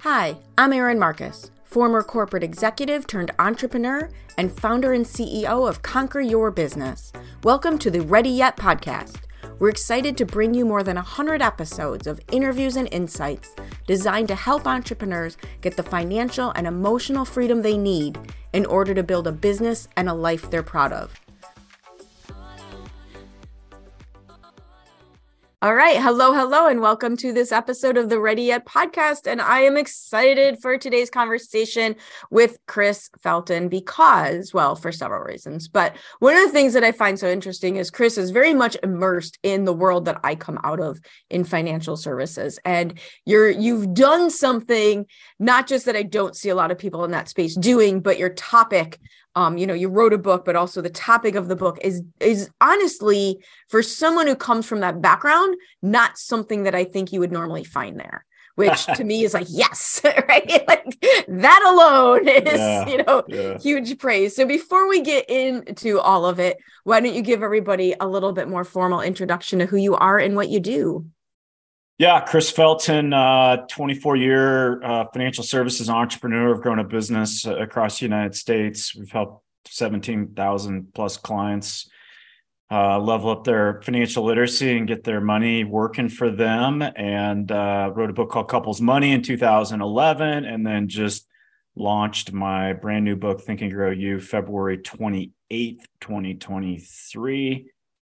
Hi, I'm Erin Marcus, former corporate executive turned entrepreneur and founder and CEO of Conquer Your Business. Welcome to the Ready Yet podcast. We're excited to bring you more than 100 episodes of interviews and insights designed to help entrepreneurs get the financial and emotional freedom they need in order to build a business and a life they're proud of. All right. Hello, and welcome to this episode of the Ready Yet podcast. And I am excited for today's conversation with Chris Felton because, well, for several reasons. But one of the things that I find so interesting is Chris is very much immersed in the world that I come out of in financial services. And you've done something, not just that I don't see a lot of people in that space doing, but your topic, you wrote a book, but also the topic of the book is honestly, for someone who comes from that background, not something that I think you would normally find there, which to me is like, yes, right? Like that alone is, huge praise. So before we get into all of it, why don't you give everybody a little bit more formal introduction to who you are and what you do? Yeah, Chris Felton, 24-year financial services entrepreneur. I've grown a business across the United States. We've helped 17,000 plus clients level up their financial literacy and get their money working for them. And wrote a book called Couples Money in 2011, and then just launched my brand new book, Think and Grow You, February 28th, 2023.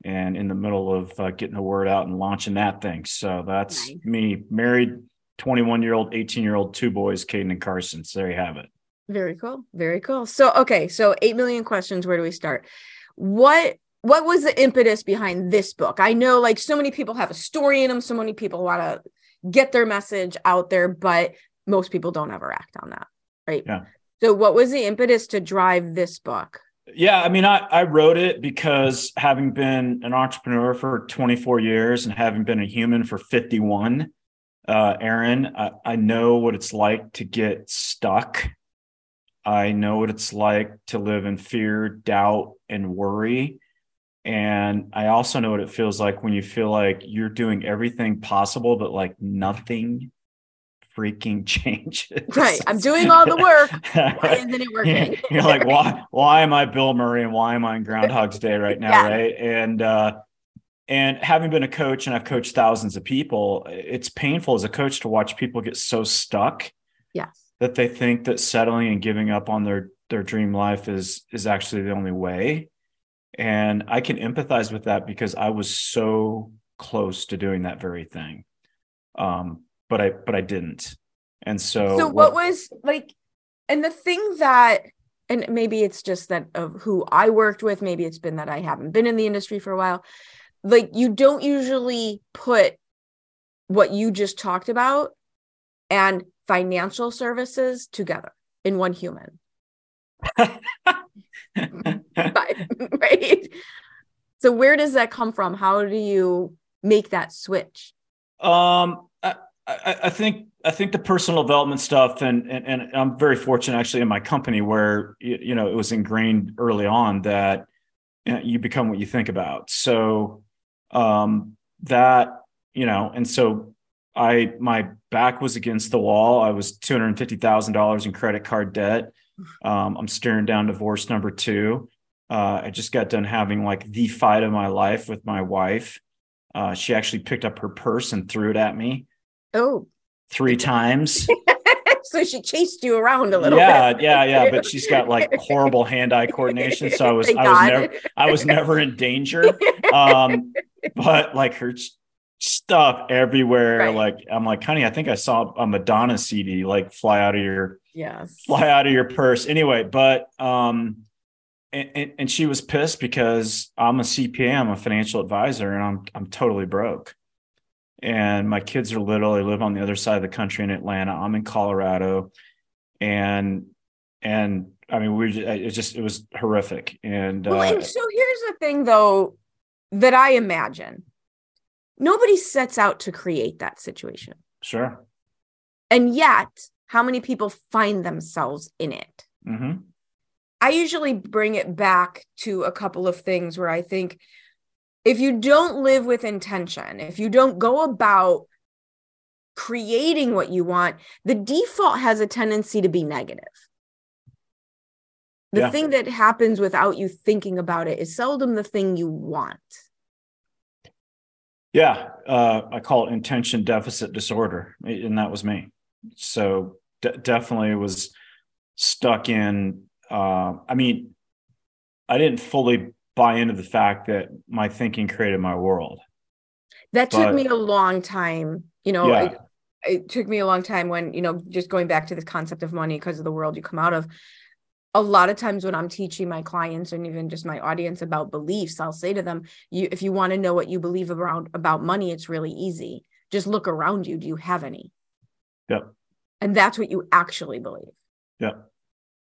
And in the middle of getting the word out and launching that thing. So that's nice. Me, married, 21-year-old, 18-year-old, two boys, Caden and Carson. So there you have it. Very cool. Very cool. So, okay. So 8 million questions. Where do we start? What was the impetus behind this book? I know like so many people have a story in them. So many people want to get their message out there, but most people don't ever act on that. Right. Yeah. So what was the impetus to drive this book? Yeah, I mean, I wrote it because having been an entrepreneur for 24 years and having been a human for 51, Erin, I know what it's like to get stuck. I know what it's like to live in fear, doubt, and worry. And I also know what it feels like when you feel like you're doing everything possible, but like nothing freaking changes. Right. I'm doing all the work. Why isn't it working? You're like, why am I Bill Murray and why am I in Groundhog's Day right now? Yeah. Right. And having been a coach and I've coached thousands of people, it's painful as a coach to watch people get so stuck. Yes. That they think that settling and giving up on their dream life is actually the only way. And I can empathize with that because I was so close to doing that very thing. But I didn't. And so what was like, and the thing that, and maybe it's just that of who I worked with, maybe it's been that I haven't been in the industry for a while. Like you don't usually put what you just talked about and financial services together in one human. Right. So where does that come from? How do you make that switch? I think the personal development stuff, and I'm very fortunate actually in my company where it was ingrained early on that you become what you think about. So my back was against the wall. I was $250,000 in credit card debt. I'm staring down divorce number 2. I just got done having like the fight of my life with my wife. She actually picked up her purse and threw it at me. Oh, 3 times. So she chased you around a little bit. Yeah. But she's got like horrible hand-eye coordination. So I was never in danger. But like her stuff everywhere. Right. Like, I'm like, honey, I think I saw a Madonna CD, like fly out of your purse anyway. But, and she was pissed because I'm a CPA, I'm a financial advisor, and I'm totally broke. And my kids are little. They live on the other side of the country in Atlanta. I'm in Colorado, and I mean, it was horrific. And, and so here's the thing, though, that I imagine nobody sets out to create that situation. Sure. And yet, how many people find themselves in it? Mm-hmm. I usually bring it back to a couple of things where I think, if you don't live with intention, if you don't go about creating what you want, the default has a tendency to be negative. The thing that happens without you thinking about it is seldom the thing you want. Yeah. I call it intention deficit disorder. And that was me. So definitely was stuck in, I mean, I didn't fully buy into the fact that my thinking created my world. That took me a long time. You know, it took me a long time when, you know, just going back to this concept of money because of the world you come out of. A lot of times when I'm teaching my clients and even just my audience about beliefs, I'll say to them, if you want to know what you believe about money, it's really easy. Just look around you. Do you have any? Yep. And that's what you actually believe. Yep.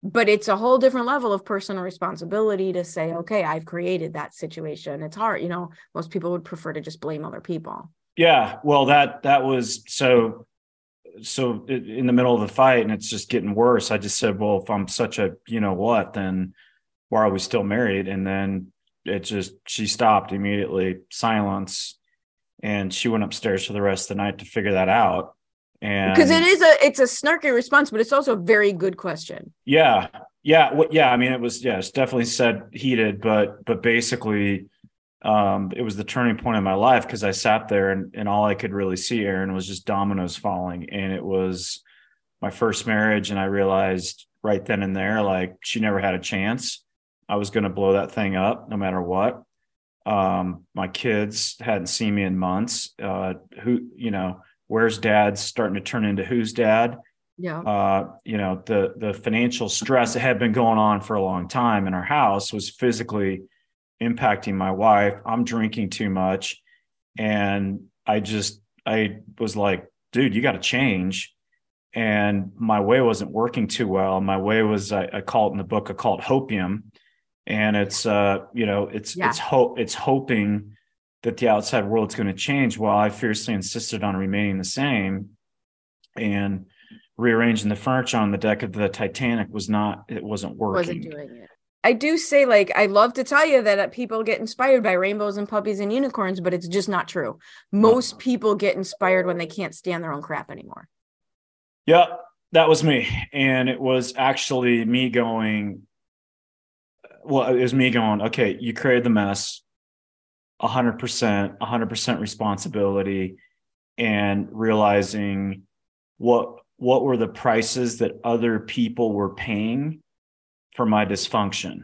But it's a whole different level of personal responsibility to say, okay, I've created that situation. It's hard. You know, most people would prefer to just blame other people. Yeah. Well, that was so in the middle of the fight and it's just getting worse. I just said, well, if I'm such a, you know what, then why are we still married? And then she stopped immediately, silence. And she went upstairs for the rest of the night to figure that out. And because it's a snarky response, but it's also a very good question. Yeah. Yeah. I mean, it's definitely said heated, but basically, it was the turning point in my life because I sat there and all I could really see, Erin, was just dominoes falling. And it was my first marriage. And I realized right then and there, like she never had a chance. I was going to blow that thing up no matter what. My kids hadn't seen me in months. Where's dad's starting to turn into who's dad? Yeah. The financial stress that had been going on for a long time in our house was physically impacting my wife. I'm drinking too much. And I was like, dude, you got to change. And my way wasn't working too well. My way was, I call it in the book, I call it hopium. And it's, it's hoping that the outside world's going to change while I fiercely insisted on remaining the same. And rearranging the furniture on the deck of the Titanic wasn't working. Wasn't doing it. I do say, like, I love to tell you that people get inspired by rainbows and puppies and unicorns, but it's just not true. Most people get inspired when they can't stand their own crap anymore. Yeah, that was me. And it was actually me going, okay, you created the mess, 100% responsibility, and realizing what were the prices that other people were paying for my dysfunction.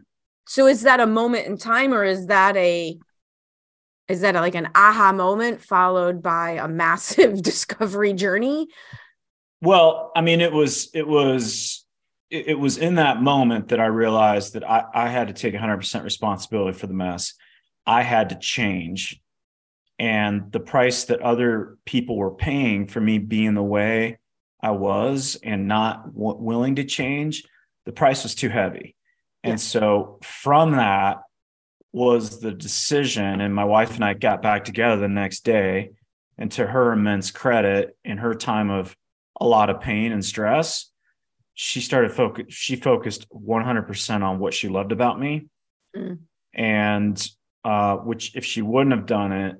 So is that a moment in time, or is that like an aha moment followed by a massive discovery journey? Well, I mean, it was in that moment that I realized that I had to take 100% responsibility for the mess. I had to change, and the price that other people were paying for me being the way I was and not willing to change, the price was too heavy. And so from that was the decision. And my wife and I got back together the next day, and to her immense credit, in her time of a lot of pain and stress, she focused 100% on what she loved about me. Mm. And, which if she wouldn't have done it,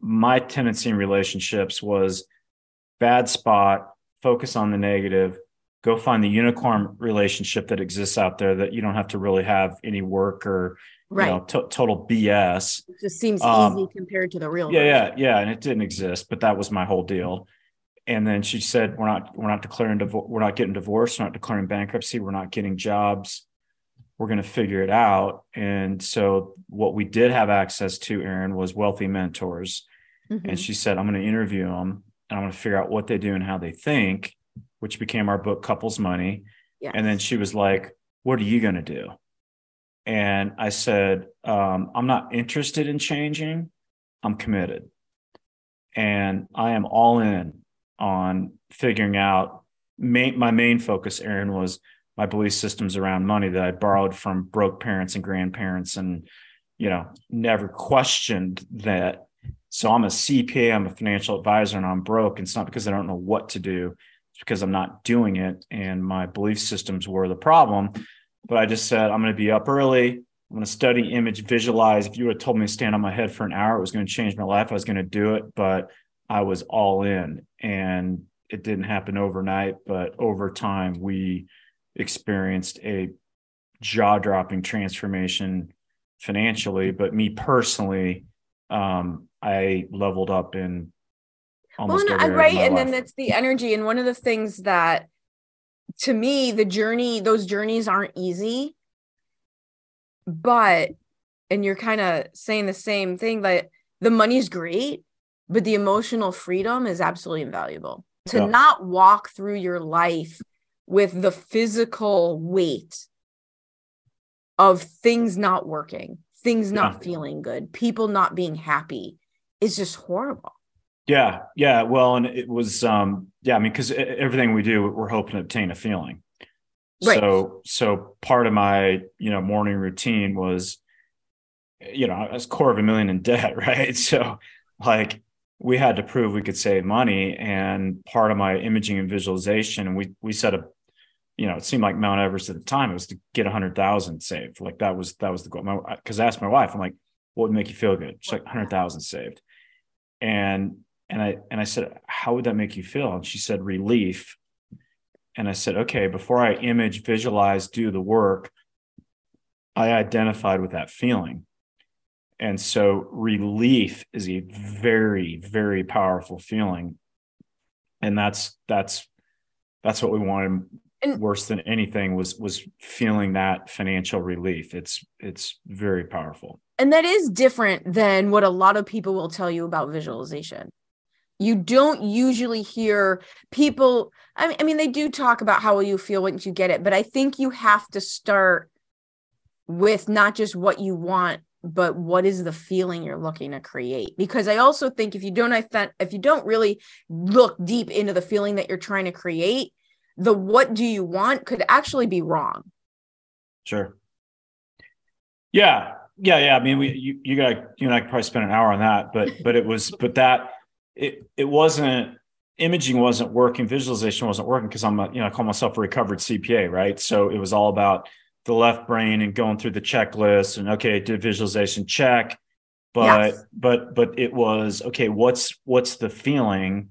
my tendency in relationships was bad spot, focus on the negative, go find the unicorn relationship that exists out there that you don't have to really have any work or total BS. It just seems easy compared to the real. Yeah. And it didn't exist, but that was my whole deal. And then she said, we're not getting divorced. We're not declaring bankruptcy. We're not getting jobs. We're going to figure it out. And so what we did have access to, Erin, was wealthy mentors. Mm-hmm. And she said, I'm going to interview them and I'm going to figure out what they do and how they think, which became our book, Couples Money. Yes. And then she was like, what are you going to do? And I said, I'm not interested in changing. I'm committed. And I am all in on figuring out my main focus, Erin, was my belief systems around money that I borrowed from broke parents and grandparents and, never questioned that. So I'm a CPA, I'm a financial advisor, and I'm broke. And it's not because I don't know what to do. Because I'm not doing it, and my belief systems were the problem. But I just said, I'm going to be up early. I'm going to study, image, visualize. If you would have told me to stand on my head for an hour, it was going to change my life. I was going to do it, but I was all in, and it didn't happen overnight, but over time we experienced a jaw-dropping transformation financially. But me personally, I leveled up in almost every area of my life. And then that's the energy. And one of the things that, to me, those journeys aren't easy, but, and you're kind of saying the same thing, that the money's great, but the emotional freedom is absolutely invaluable. To not walk through your life with the physical weight of things not working, things not feeling good, people not being happy, is just horrible. Yeah. Yeah. Well, and it was, I mean, cause everything we do, we're hoping to obtain a feeling. Right. So part of my, morning routine was, I was $250,000 in debt. Right. So like we had to prove we could save money, and part of my imaging and visualization, and we set up, it seemed like Mount Everest at the time, it was to get 100,000 saved. Like that was the goal. Cause I asked my wife, I'm like, what would make you feel good? She's like, 100,000 saved. And I said, how would that make you feel? And she said, relief. And I said, okay, before I image, visualize, do the work, I identified with that feeling. And so relief is a very, very powerful feeling. And that's what we wanted, and worse than anything was feeling that financial relief. It's very powerful. And that is different than what a lot of people will tell you about visualization. You don't usually hear people, I mean, they do talk about how will you feel once you get it, but I think you have to start with not just what you want, but what is the feeling you're looking to create? Because I also think if you don't really look deep into the feeling that you're trying to create, the what do you want could actually be wrong. Sure. Yeah. Yeah. Yeah. I mean, you and I could probably spend an hour on that, but it wasn't, imaging wasn't working. Visualization wasn't working because I'm I call myself a recovered CPA, right? So it was all about the left brain and going through the checklist and, okay, did visualization check, but it was, okay, what's the feeling?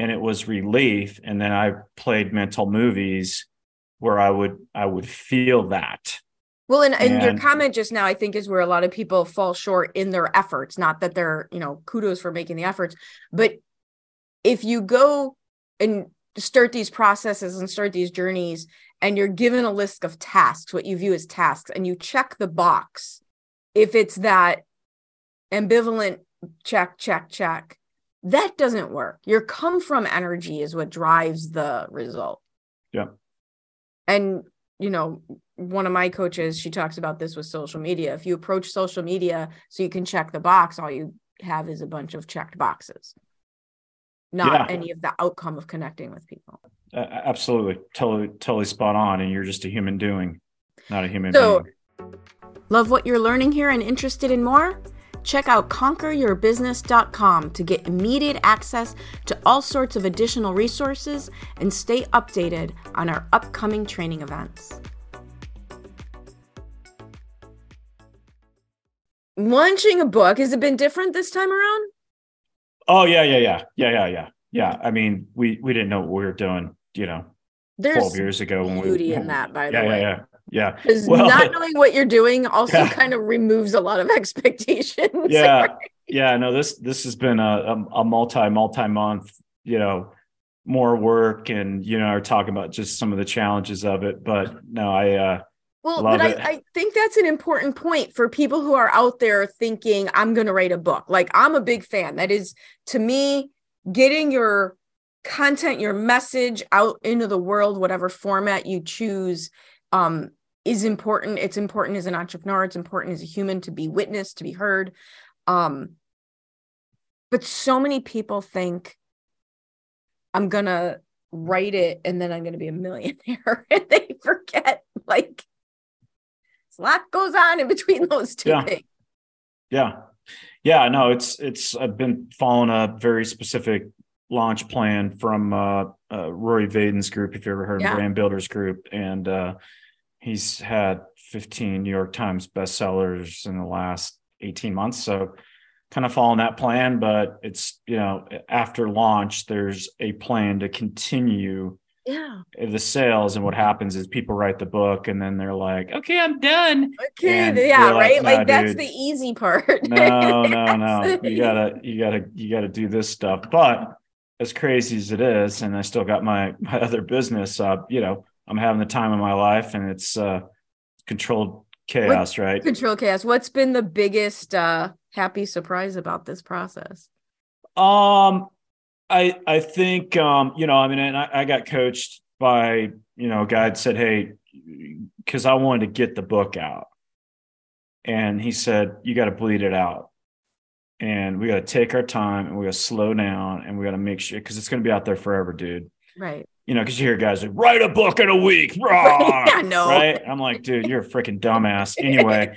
And it was relief. And then I played mental movies where I would feel that. Well, and your comment just now, I think, is where a lot of people fall short in their efforts. Not that they're, kudos for making the efforts, but if you go and start these processes and start these journeys, and you're given a list of tasks, what you view as tasks, and you check the box, if it's that ambivalent check, that doesn't work. Your come from energy is what drives the result. Yeah. And, one of my coaches, she talks about this with social media. If you approach social media so you can check the box, all you have is a bunch of checked boxes, not any of the outcome of connecting with people. Absolutely. Totally spot on. And you're just a human doing, not a human being. Love what you're learning here and interested in more? Check out conqueryourbusiness.com to get immediate access to all sorts of additional resources and stay updated on our upcoming training events. Launching a book, has it been different this time around? Oh, yeah. I mean, we didn't know what we were doing, 12 years ago. There's beauty in that, by the way. Yeah. Because not knowing what you're doing also kind of removes a lot of expectations. Yeah. Right? Yeah. No, this has been a multi-month, more work, and, are talking about just some of the challenges of it. But no, I think that's an important point for people who are out there thinking, I'm going to write a book. Like, I'm a big fan. That is, to me, getting your content, your message out into the world, whatever format you choose, is important. It's important as an entrepreneur. It's important as a human to be witnessed, to be heard. But so many people think, I'm going to write it and then I'm going to be a millionaire. And they forget, like, a lot goes on in between those two things. Yeah. Yeah. No, I've been following a very specific launch plan from Rory Vaden's group, if you ever heard of Brand Builders Group. And he's had 15 New York Times bestsellers in the last 18 months. So kind of following that plan, but it's, you know, after launch, there's a plan to continue the sales. And what happens is people write the book and then they're like, okay, I'm done. Okay. Yeah. Right. Like that's the easy part. No. You gotta do this stuff. But as crazy as it is, and I still got my other business, you know, I'm having the time of my life, and it's controlled chaos, right? Controlled chaos. What's been the biggest, happy surprise about this process? I think, you know, I mean, and I got coached by, you know, a guy that said, hey, because I wanted to get the book out. And he said, you got to bleed it out. And we got to take our time, and we got to slow down, and we got to make sure, because it's going to be out there forever, dude. Right. You know, because you hear guys like, write a book in a week. Yeah, no. Right. I'm like, dude, you're a freaking dumbass. Anyway.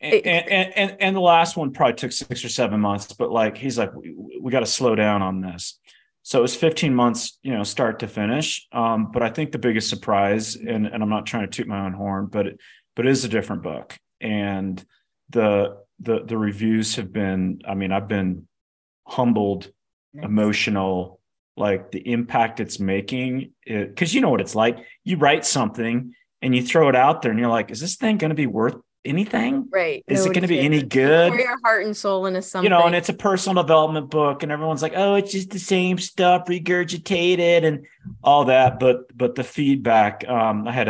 And the last one probably took 6 or 7 months, but like, he's like, we got to slow down on this. So it was 15 months, you know, start to finish. But I think the biggest surprise, and I'm not trying to toot my own horn, but it is a different book. And the reviews have been, I mean, I've been humbled, emotional, like the impact it's making, because you know what it's like. You write something and you throw it out there and you're like, is this thing going to be worth anything? Right. Is it going to be any good? Pour your heart and soul into something. You know, and it's a personal development book, and everyone's like, oh, it's just the same stuff regurgitated and all that. But the feedback, I had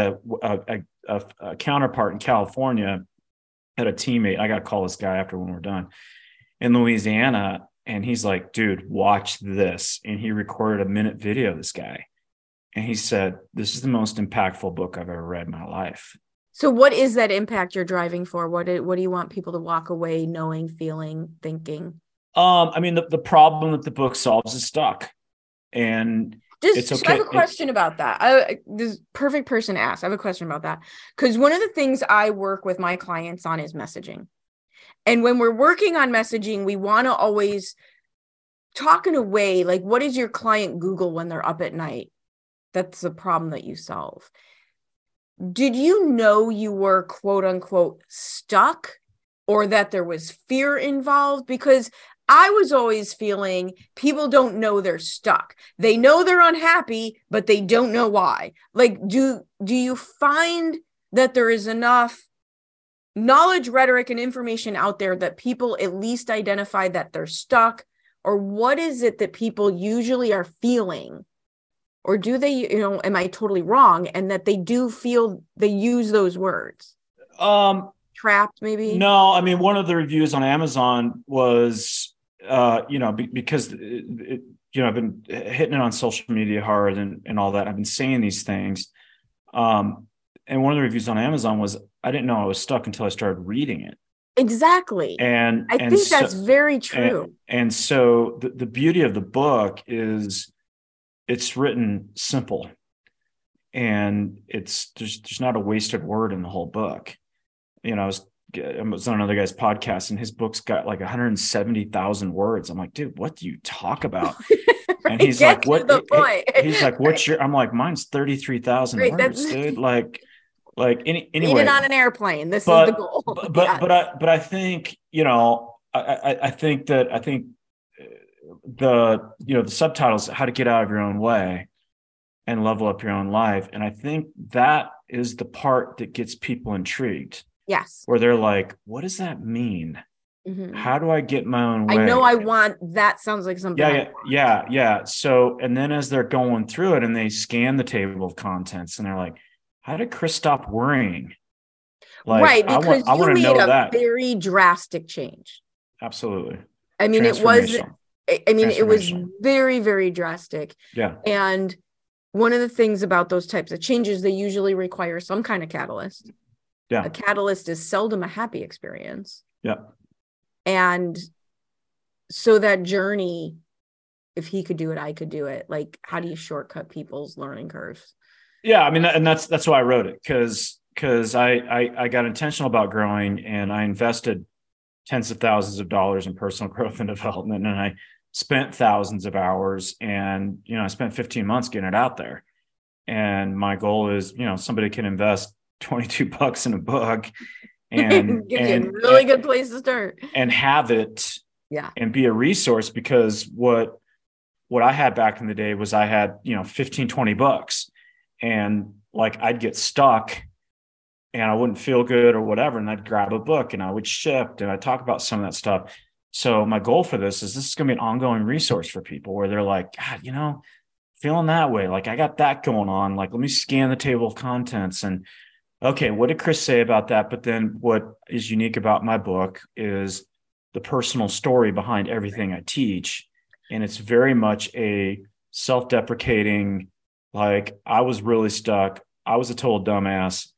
a counterpart in California, had a teammate. I got to call this guy after when we're done, in Louisiana. And he's like, dude, watch this. And he recorded a minute video of this guy. And he said, this is the most impactful book I've ever read in my life. So what is that impact you're driving for? What do you want people to walk away knowing, feeling, thinking? I mean, the problem that the book solves is stuck. And it's okay. So I have a question about that. This perfect person asked. I have a question about that. Because one of the things I work with my clients on is messaging. And when we're working on messaging, we want to always talk in a way like, what does your client Google when they're up at night? That's the problem that you solve. Did you know you were quote unquote stuck, or that there was fear involved? Because I was always feeling people don't know they're stuck. They know they're unhappy, but they don't know why. Like, do you find that there is enough knowledge, rhetoric, and information out there that people at least identify that they're stuck? Or what is it that people usually are feeling? Or do they, you know, am I totally wrong? And that they do feel, they use those words. Trapped, maybe? No, I mean, one of the reviews on Amazon was, you know, because, you know, I've been hitting it on social media hard and all that. I've been saying these things. And one of the reviews on Amazon was, I didn't know I was stuck until I started reading it. Exactly. And I think that's very true. And so the beauty of the book is, it's written simple, and it's there's not a wasted word in the whole book. You know, I was on another guy's podcast, and his book's got like 170,000 words. I'm like, dude, what do you talk about? And he's like, what? He's like, what's your? I'm like, mine's 33,000 words, dude. Like anyway. Even on an airplane, is the goal. But I think, you know, I think. The, you know, the subtitles, how to get out of your own way and level up your own life. And I think that is the part that gets people intrigued. Yes. Where they're like, what does that mean? Mm-hmm. How do I get my own way? I know I want, that sounds like something. Yeah. So, and then as they're going through it and they scan the table of contents and they're like, how did Chris stop worrying? Like, right. Because I want to know that. Very drastic change. Absolutely. I mean, it was very, very drastic. Yeah. And one of the things about those types of changes, they usually require some kind of catalyst. Yeah. A catalyst is seldom a happy experience. Yeah. And so that journey, if he could do it, I could do it. Like, how do you shortcut people's learning curves? Yeah. I mean, and that's why I wrote it. Cause I got intentional about growing, and I invested tens of thousands of dollars in personal growth and development. And I spent thousands of hours, and, you know, I spent 15 months getting it out there. And my goal is, you know, somebody can invest $22 in a book and good place to start and have it and be a resource. Because what I had back in the day was I had, $15-20 bucks, and like I'd get stuck and I wouldn't feel good or whatever. And I'd grab a book and I would shift and I talk about some of that stuff. So my goal for this is going to be an ongoing resource for people where they're like, God, feeling that way. Like I got that going on. Like, let me scan the table of contents and okay, what did Chris say about that? But then what is unique about my book is the personal story behind everything I teach. And it's very much a self-deprecating, like I was really stuck. I was a total dumbass.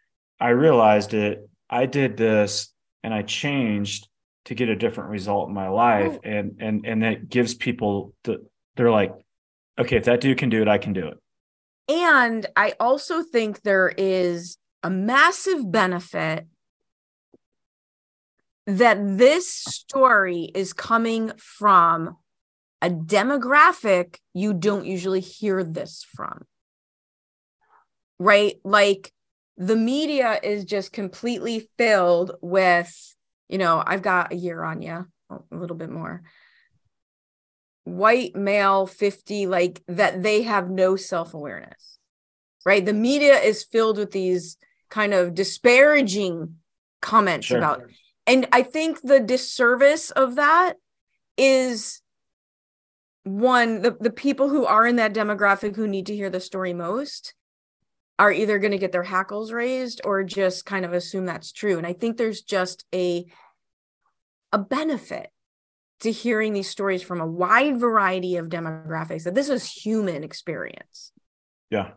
I realized it. I did this and I changed to get a different result in my life. And that gives people they're like, okay, if that dude can do it, I can do it. And I also think there is a massive benefit that this story is coming from a demographic you don't usually hear this from, right? Like the media is just completely filled with, I've got a year on you, a little bit more, white male 50, like that they have no self-awareness, right? The media is filled with these kind of disparaging comments about it. And I think the disservice of that is one, the people who are in that demographic who need to hear the story most are either going to get their hackles raised or just kind of assume that's true. And I think there's just a benefit to hearing these stories from a wide variety of demographics, that this is human experience. Yeah.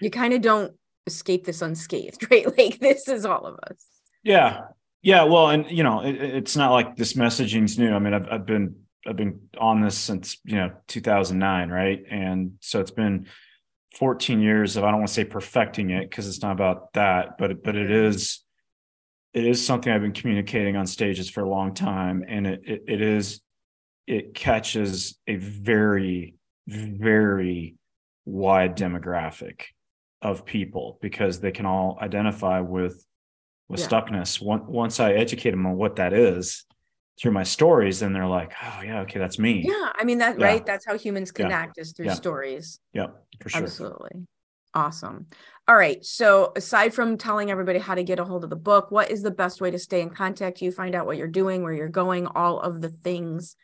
You kind of don't escape this unscathed, right? Like this is all of us. Yeah. Yeah. Well, and it's not like this messaging's new. I mean, I've been on this since, 2009. Right. And so it's been 14 years of, I don't want to say perfecting it, cause it's not about that, but it is something I've been communicating on stages for a long time. And it catches a very, very wide demographic of people because they can all identify with stuckness. Once I educate them on what that is, through my stories, then they're like, oh yeah, okay, that's me. Yeah. I mean that, right. That's how humans connect is through stories. Yeah, for sure. Absolutely. Awesome. All right. So aside from telling everybody how to get a hold of the book, what is the best way to stay in contact? You find out what you're doing, where you're going, all of the things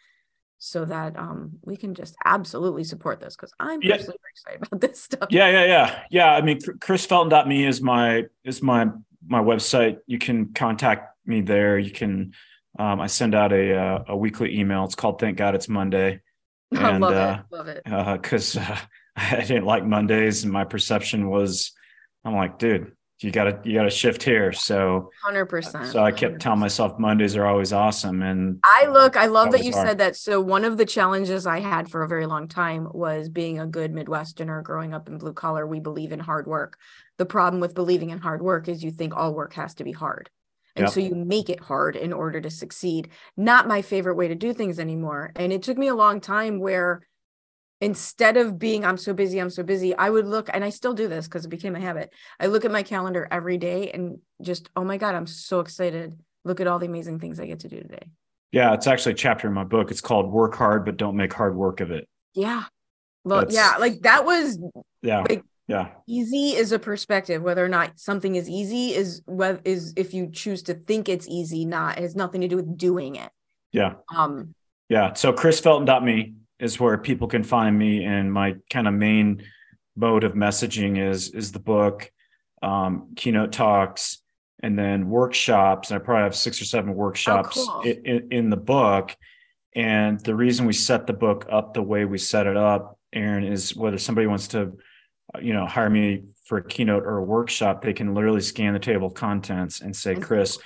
so that we can just absolutely support this. Cause I'm personally very excited about this stuff. Yeah. I mean, chrisfelton.me is my website. You can contact me there. You can, I send out a weekly email. It's called Thank God It's Monday. And, I love it. Because I didn't like Mondays, and my perception was, I'm like, dude, you gotta shift here. So 100%. So I kept telling myself Mondays are always awesome. And I love that you said that. So one of the challenges I had for a very long time was being a good Midwesterner growing up in blue collar. We believe in hard work. The problem with believing in hard work is you think all work has to be hard. And so you make it hard in order to succeed. Not my favorite way to do things anymore. And it took me a long time where instead of being, I'm so busy, I would look, and I still do this because it became a habit. I look at my calendar every day and just, oh my God, I'm so excited. Look at all the amazing things I get to do today. Yeah. It's actually a chapter in my book. It's called Work Hard, But Don't Make Hard Work of It. Yeah. Well, like that was easy is a perspective. Whether or not something is easy is if you choose to think it's easy, it has nothing to do with doing it. Yeah. So chrisfelton.me is where people can find me. And my kind of main mode of messaging is the book, keynote talks, and then workshops. And I probably have 6 or 7 workshops in the book. And the reason we set the book up the way we set it up, Erin, is whether somebody wants to hire me for a keynote or a workshop, they can literally scan the table of contents and say, Chris,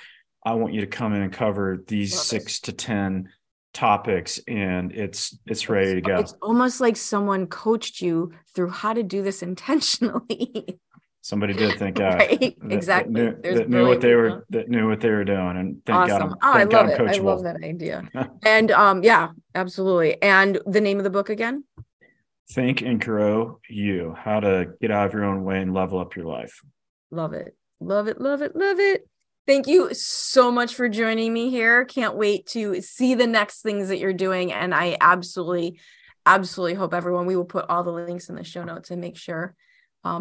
I want you to come in and cover these 6 to 10 topics. And it's ready to go. It's almost like someone coached you through how to do this intentionally. Somebody did, thank God. Right? Exactly. That knew what they were doing. And thank God. Awesome. Oh, I love it. I love that idea. And absolutely. And the name of the book again? Think and Grow You, How to Get Out of Your Own Way and Level Up Your Life. Love it. Love it. Love it. Love it. Thank you so much for joining me here. Can't wait to see the next things that you're doing. And I absolutely hope everyone, we will put all the links in the show notes and make sure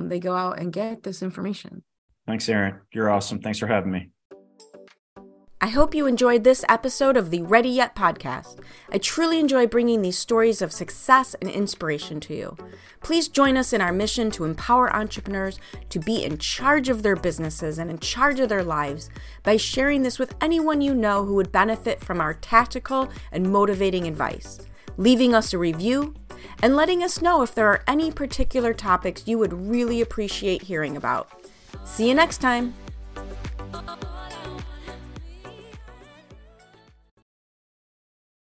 they go out and get this information. Thanks, Erin. You're awesome. Thanks for having me. I hope you enjoyed this episode of the Ready Yet podcast. I truly enjoy bringing these stories of success and inspiration to you. Please join us in our mission to empower entrepreneurs to be in charge of their businesses and in charge of their lives by sharing this with anyone you know who would benefit from our tactical and motivating advice, leaving us a review, and letting us know if there are any particular topics you would really appreciate hearing about. See you next time.